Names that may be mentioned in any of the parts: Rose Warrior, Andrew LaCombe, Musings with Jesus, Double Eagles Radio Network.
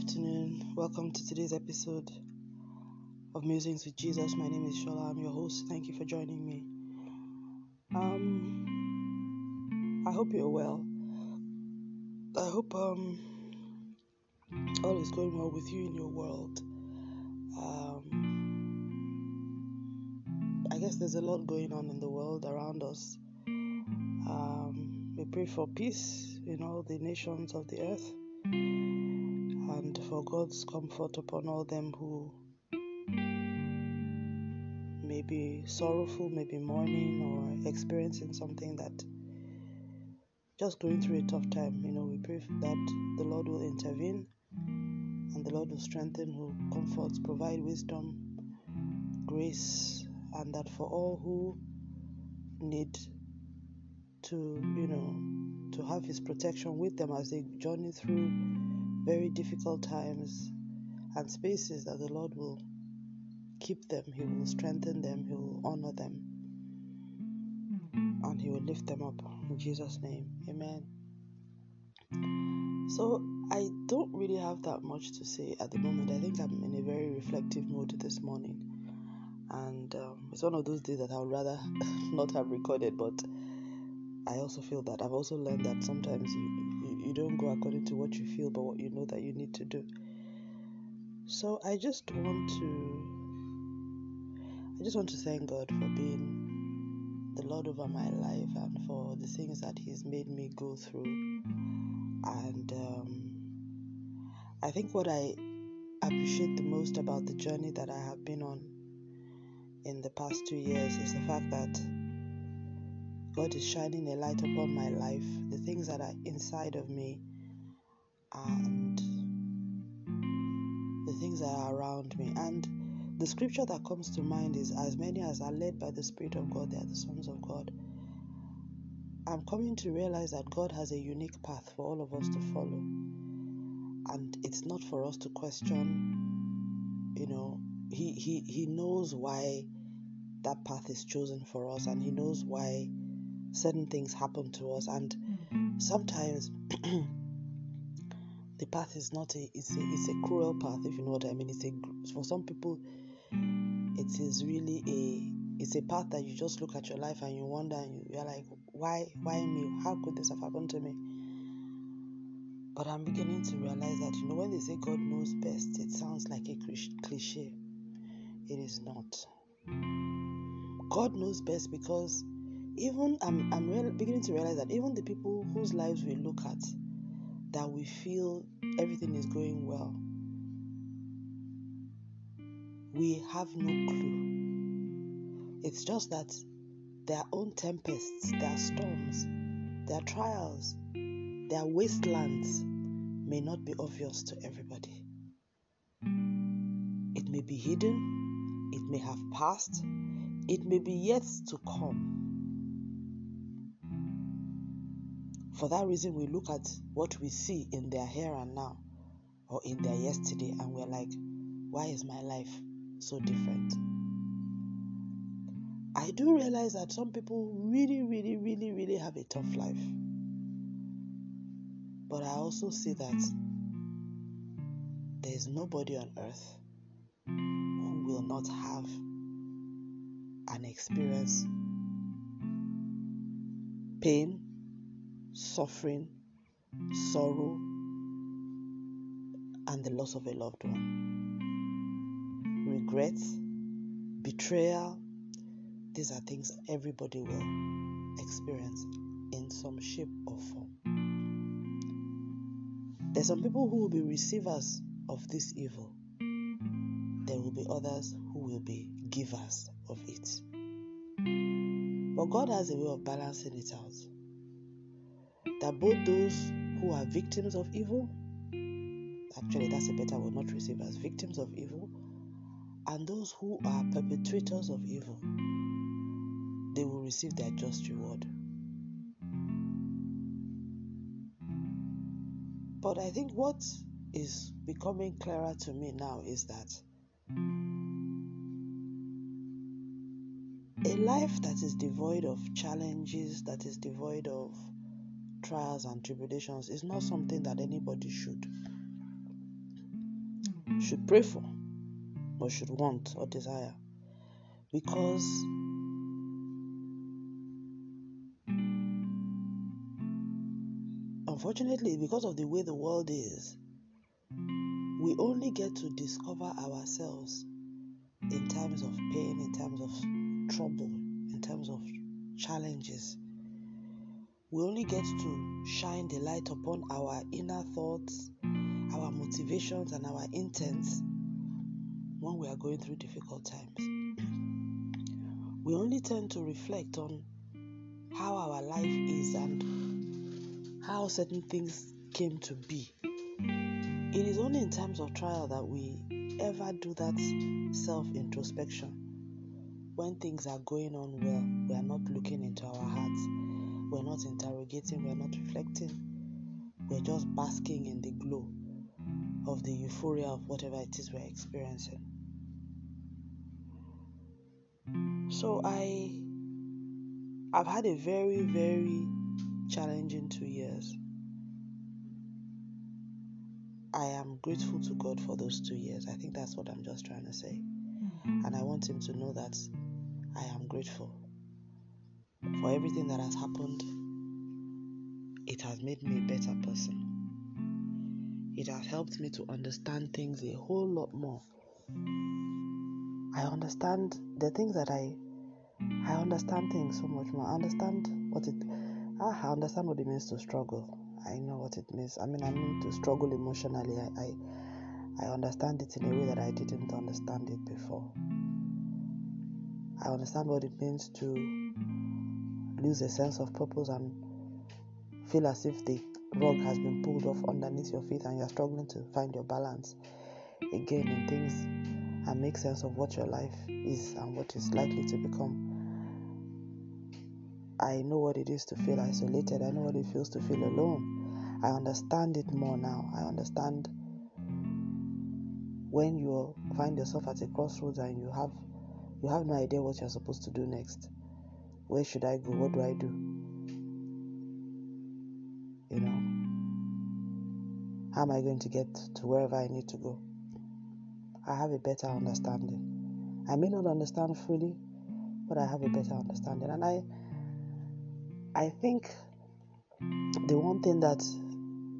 afternoon. Welcome to today's episode of Musings with Jesus. My name is Shola. I'm your host. Thank you for joining me. I hope you're well. I hope all is going well with you in your world. I guess there's a lot going on in the world around us. We pray for peace in all the nations of the earth, and for God's comfort upon all them who may be sorrowful, may be mourning, or experiencing something that just going through a tough time. We pray that the Lord will intervene, and the Lord will strengthen, will comfort, provide wisdom, grace, and that for all who need to, to have His protection with them as they journey through very difficult times and spaces, that the Lord will keep them, He will strengthen them, He will honor them, and He will lift them up in Jesus' name. Amen. So I don't really have that much to say at the moment. I think I'm in a very reflective mood this morning, and it's one of those days that I would rather not have recorded, but I also feel that I've also learned that sometimes you don't go according to what you feel, but what you know that you need to do. So I just want to thank God for being the Lord over my life, and for the things that He's made me go through. And I think what I appreciate the most about the journey that I have been on in the past 2 years is the fact that God is shining a light upon my life, the things that are inside of me, and the things that are around me. And the scripture that comes to mind is, as many as are led by the Spirit of God, they are the sons of God. I'm coming to realize that God has a unique path for all of us to follow. And it's not for us to question, He knows why that path is chosen for us, and He knows why certain things happen to us. And sometimes the path is not it's a cruel path, if you know what I mean. For some people, it is really a path that you just look at your life and you wonder, and you're like, why me? How could this have happened to me? But I'm beginning to realize that, when they say God knows best, it sounds like a cliche. It is not. God knows best, because even I'm beginning to realize that even the people whose lives we look at, that we feel everything is going well, we have no clue. It's just that their own tempests, their storms, their trials, their wastelands may not be obvious to everybody. It may be hidden, it may have passed, it may be yet to come. For that reason, we look at what we see in their here and now, or in their yesterday, and we're like, why is my life so different? I do realize that some people really, really, really, really have a tough life. But I also see that there is nobody on earth who will not have an experience pain, suffering, sorrow, and the loss of a loved one. Regrets, betrayal, these are things everybody will experience in some shape or form. There's some people who will be receivers of this evil. There will be others who will be givers of it. But God has a way of balancing it out, that both those who are victims of evil, actually that's a better word, not receivers, victims of evil, and those who are perpetrators of evil, they will receive their just reward. But I think what is becoming clearer to me now is that a life that is devoid of challenges, that is devoid of trials and tribulations, is not something that anybody should. should pray for or should want or desire, because unfortunately, because of the way the world is, we only get to discover ourselves in times of pain, in times of trouble, in times of challenges. We only get to shine the light upon our inner thoughts, our motivations, and our intents when we are going through difficult times. We only tend to reflect on how our life is and how certain things came to be. It is only in times of trial that we ever do that self-introspection. When things are going on well, we are not looking into our hearts. We're not interrogating, we're not reflecting. We're just basking in the glow of the euphoria of whatever it is we're experiencing. So I've had a very, very challenging 2 years. I am grateful to God for those 2 years. I think that's what I'm just trying to say. And I want him to know that I am grateful for everything that has happened. It has made me a better person. It has helped me to understand things a whole lot more. I understand the things that I understand things so much more. I understand what it means to struggle. I know what it means. I mean to struggle emotionally. I understand it in a way that I didn't understand it before. I understand what it means to lose a sense of purpose and feel as if the rug has been pulled off underneath your feet and you're struggling to find your balance again in things and make sense of what your life is and what it's likely to become. I know what it is to feel isolated. I know what it feels to feel alone. I understand it more now. I understand when you find yourself at a crossroads and you have no idea what you're supposed to do next. Where should I go? What do I do? You know, how am I going to get to wherever I need to go? I have a better understanding. I may not understand fully, but I have a better understanding. And I think the one thing that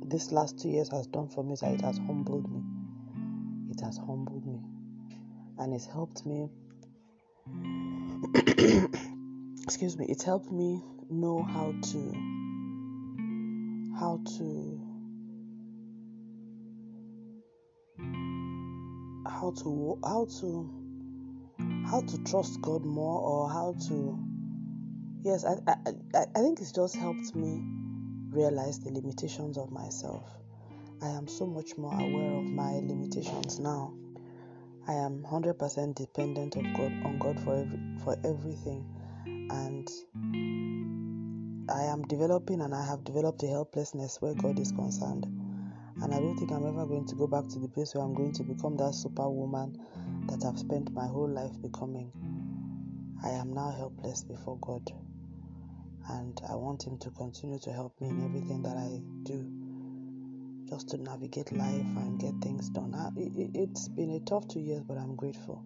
this last 2 years has done for me is that it has humbled me. It has humbled me. And it's helped me it's helped me know how to trust God more, or how to. Yes, I think it's just helped me realize the limitations of myself. I am so much more aware of my limitations now. I am 100% dependent on God for everything. And I am developing, and I have developed a helplessness where God is concerned. And I don't think I'm ever going to go back to the place where I'm going to become that superwoman that I've spent my whole life becoming. I am now helpless before God, and I want him to continue to help me in everything that I do, just to navigate life and get things done. It's been a tough 2 years, but I'm grateful,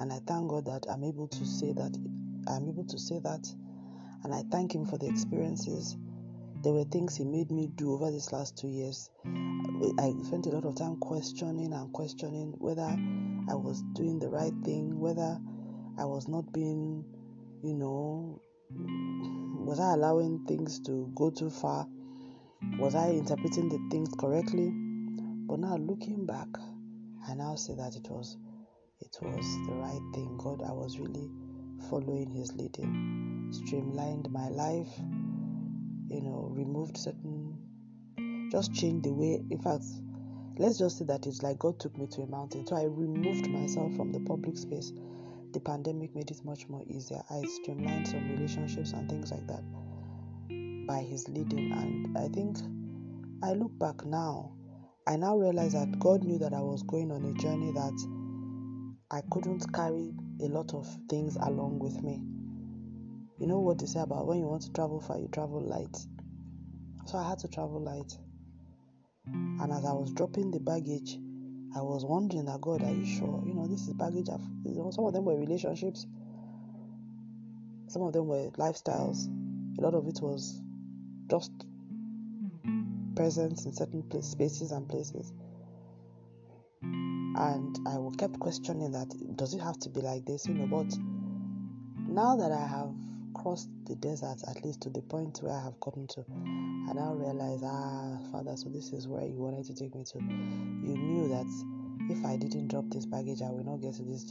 and I thank God that I'm able to say that. And I thank him for the experiences. There were things he made me do over these last 2 years. I spent a lot of time questioning whether I was doing the right thing, whether I was not being, was I allowing things to go too far? Was I interpreting the things correctly? But now looking back, I now say that it was the right thing. God, I was really following his leading, streamlined my life, removed just changed the way. In fact, let's just say that it's like God took me to a mountain. So I removed myself from the public space. The pandemic made it much more easier. I streamlined some relationships and things like that by his leading. And I think I look back now, I now realize that God knew that I was going on a journey that I couldn't carry a lot of things along with me. You know what they say about when you want to travel far, you travel light. So I had to travel light. And as I was dropping the baggage, I was wondering that, God, are you sure? You know, this is baggage. Some of them were relationships. Some of them were lifestyles. A lot of it was just presence in certain spaces and places. And I kept questioning that, does it have to be like this? You know, but now that I have crossed the desert, at least to the point where I have gotten to, I now realize, Father, so this is where you wanted to take me to. You knew that if I didn't drop this baggage, I would not get to this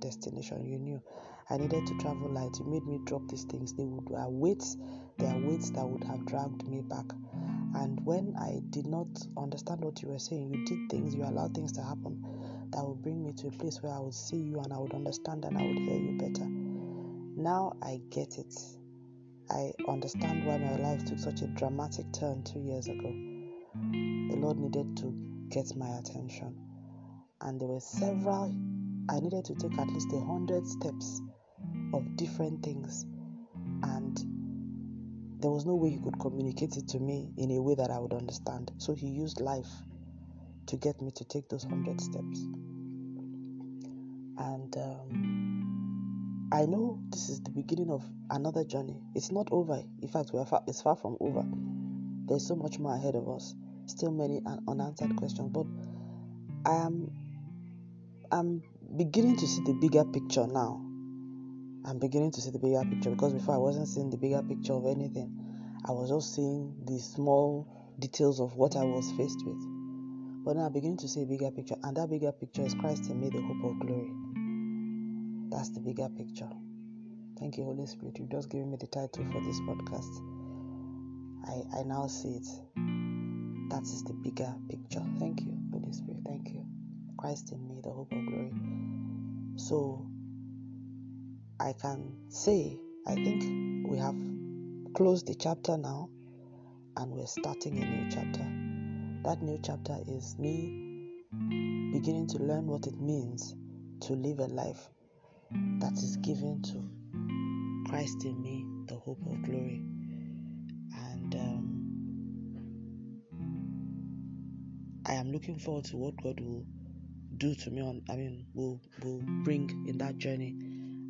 destination. You knew I needed to travel light. You made me drop these things. They were weights. They are weights that would have dragged me back. And when I did not understand what you were saying, you did things, you allowed things to happen that would bring me to a place where I would see you and I would understand and I would hear you better. Now I get it. I understand why my life took such a dramatic turn 2 years ago. The Lord needed to get my attention. And there were several, I needed to take at least 100 steps of different things. And there was no way he could communicate it to me in a way that I would understand. So he used life to get me to take those 100 steps. And I know this is the beginning of another journey. It's not over. In fact, it's far from over. There's so much more ahead of us. Still many unanswered questions. But I'm beginning to see the bigger picture now. I'm beginning to see the bigger picture, because before I wasn't seeing the bigger picture of anything. I was just seeing the small details of what I was faced with. But now I begin to see a bigger picture, and that bigger picture is Christ in me, the hope of glory. That's the bigger picture. Thank you, Holy Spirit. You've just given me the title for this podcast. I now see it. That is the bigger picture. Thank you, Holy Spirit. Thank you. Christ in me, the hope of glory. So I can say, I think we have closed the chapter now and we're starting a new chapter. That new chapter is me beginning to learn what it means to live a life that is given to Christ in me, the hope of glory. And I am looking forward to what God will do to me will bring in that journey.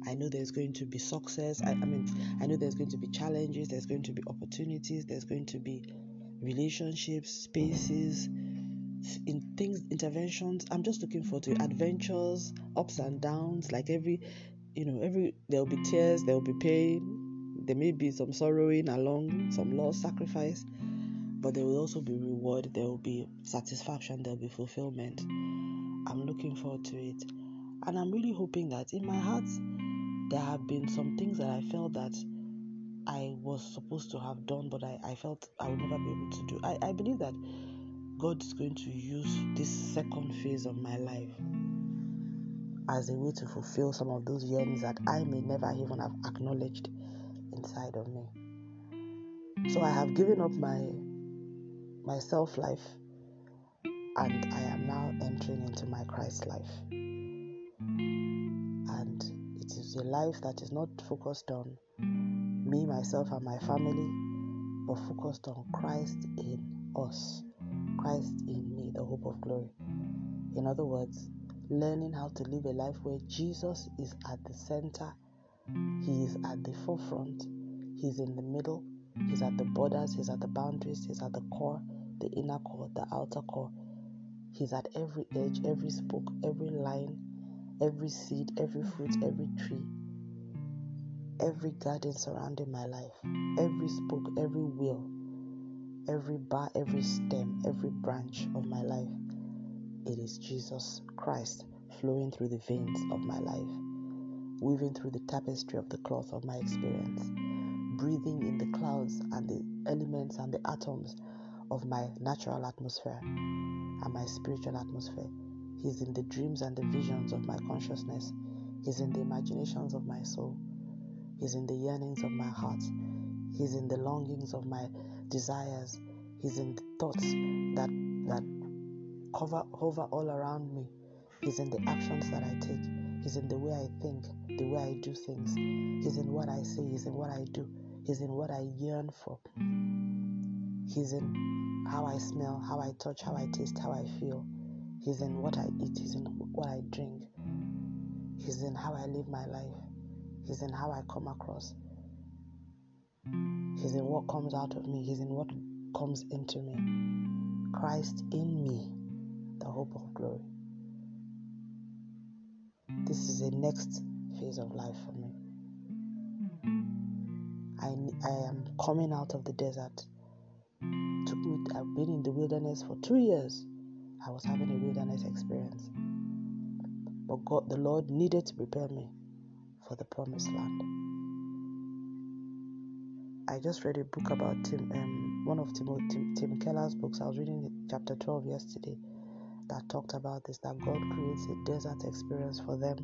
I know there's going to be success. I know there's going to be challenges. There's going to be opportunities. There's going to be relationships, spaces, in things, interventions. I'm just looking forward to adventures, ups and downs. Like every there'll be tears, there'll be pain. There may be some sorrowing along, some loss, sacrifice, but there will also be reward. There will be satisfaction. There'll be fulfillment. I'm looking forward to it, and I'm really hoping that in my heart. There have been some things that I felt that I was supposed to have done, but I felt I would never be able to do. I believe that God is going to use this second phase of my life as a way to fulfill some of those yearnings that I may never even have acknowledged inside of me. So I have given up my self-life, and I am now entering into my Christ life. A life that is not focused on me, myself, and my family, but focused on Christ in us, Christ in me, the hope of glory. In other words, learning how to live a life where Jesus is at the center, he is at the forefront, he's in the middle, he's at the borders, he's at the boundaries, he's at the core, the inner core, the outer core, he's at every edge, every spoke, every line, every seed, every fruit, every tree, every garden surrounding my life, every spoke, every wheel, every bar, every stem, every branch of my life. It is Jesus Christ flowing through the veins of my life, weaving through the tapestry of the cloth of my experience, breathing in the clouds and the elements and the atoms of my natural atmosphere and my spiritual atmosphere. He's in the dreams and the visions of my consciousness. He's in the imaginations of my soul. He's in the yearnings of my heart. He's in the longings of my desires. He's in the thoughts that hover all around me. He's in the actions that I take. He's in the way I think, the way I do things. He's in what I say. He's in what I do. He's in what I yearn for. He's in how I smell, how I touch, how I taste, how I feel. He's in what I eat. He's in what I drink. He's in how I live my life. He's in how I come across. He's in what comes out of me. He's in what comes into me. Christ in me, the hope of glory. This is the next phase of life for me. I am coming out of the desert. I've been in the wilderness for 2 years. I was having a wilderness experience. But God, the Lord needed to prepare me for the promised land. I just read a book about one of Tim Keller's books. I was reading chapter 12 yesterday that talked about this, that God creates a desert experience for them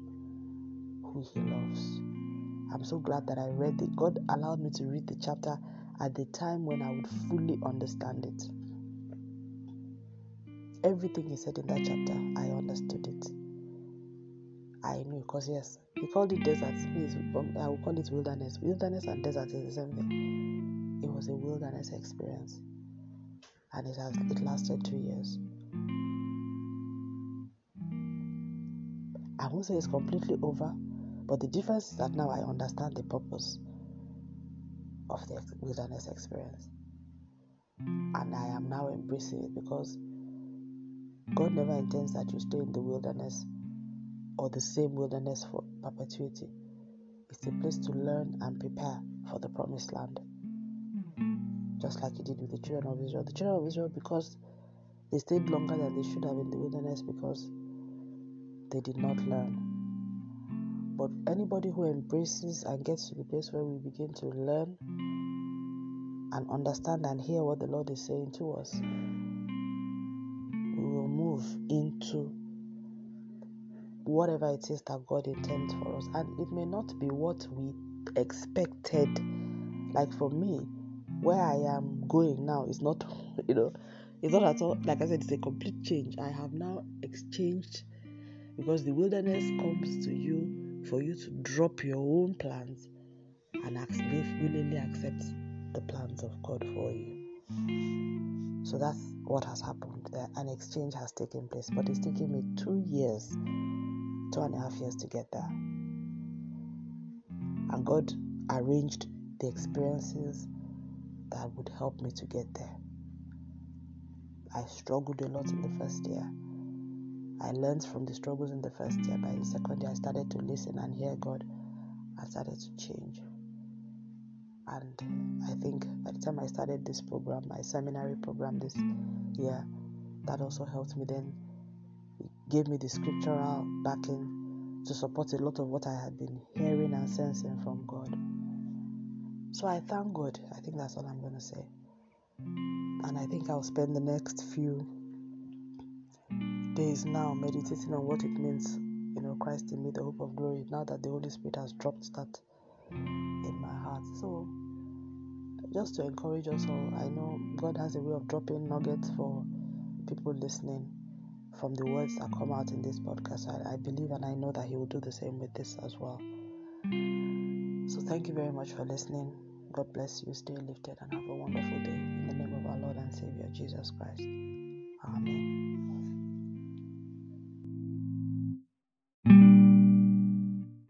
who he loves. I'm so glad that I read it. God allowed me to read the chapter at the time when I would fully understand it. Everything he said in that chapter, I understood it. I knew, because yes, he called it desert. I will call it wilderness. Wilderness and desert is the same thing. It was a wilderness experience, and it lasted 2 years. I won't say it's completely over, but the difference is that now I understand the purpose of the wilderness experience, and I am now embracing it, because God never intends that you stay in the wilderness or the same wilderness for perpetuity. It's a place to learn and prepare for the promised land, just like he did with the children of Israel. The children of Israel, because they stayed longer than they should have in the wilderness, because they did not learn. But anybody who embraces and gets to the place where we begin to learn and understand and hear what the Lord is saying to us, we will move into whatever it is that God intends for us. And it may not be what we expected. Like for me, where I am going now is not, it's not at all, like I said, it's a complete change. I have now exchanged, because the wilderness comes to you for you to drop your own plans and willingly accept the plans of God for you. So that's what has happened. An exchange has taken place, but it's taken me 2.5 years to get there. And God arranged the experiences that would help me to get there. I struggled a lot in the first year. I learned from the struggles in the first year. By the second year, I started to listen and hear God. I started to change. And I think by the time I started this program, my seminary program this year, that also helped me then. It gave me the scriptural backing to support a lot of what I had been hearing and sensing from God. So I thank God. I think that's all I'm going to say. And I think I'll spend the next few days now meditating on what it means, Christ in me, the hope of glory, now that the Holy Spirit has dropped that in my heart. So just to encourage us all, I know God has a way of dropping nuggets for people listening from the words that come out in this podcast. I believe and I know that he will do the same with this as well. So thank you very much for listening. God bless you. Stay lifted and have a wonderful day in the name of our Lord and Savior Jesus Christ. Amen.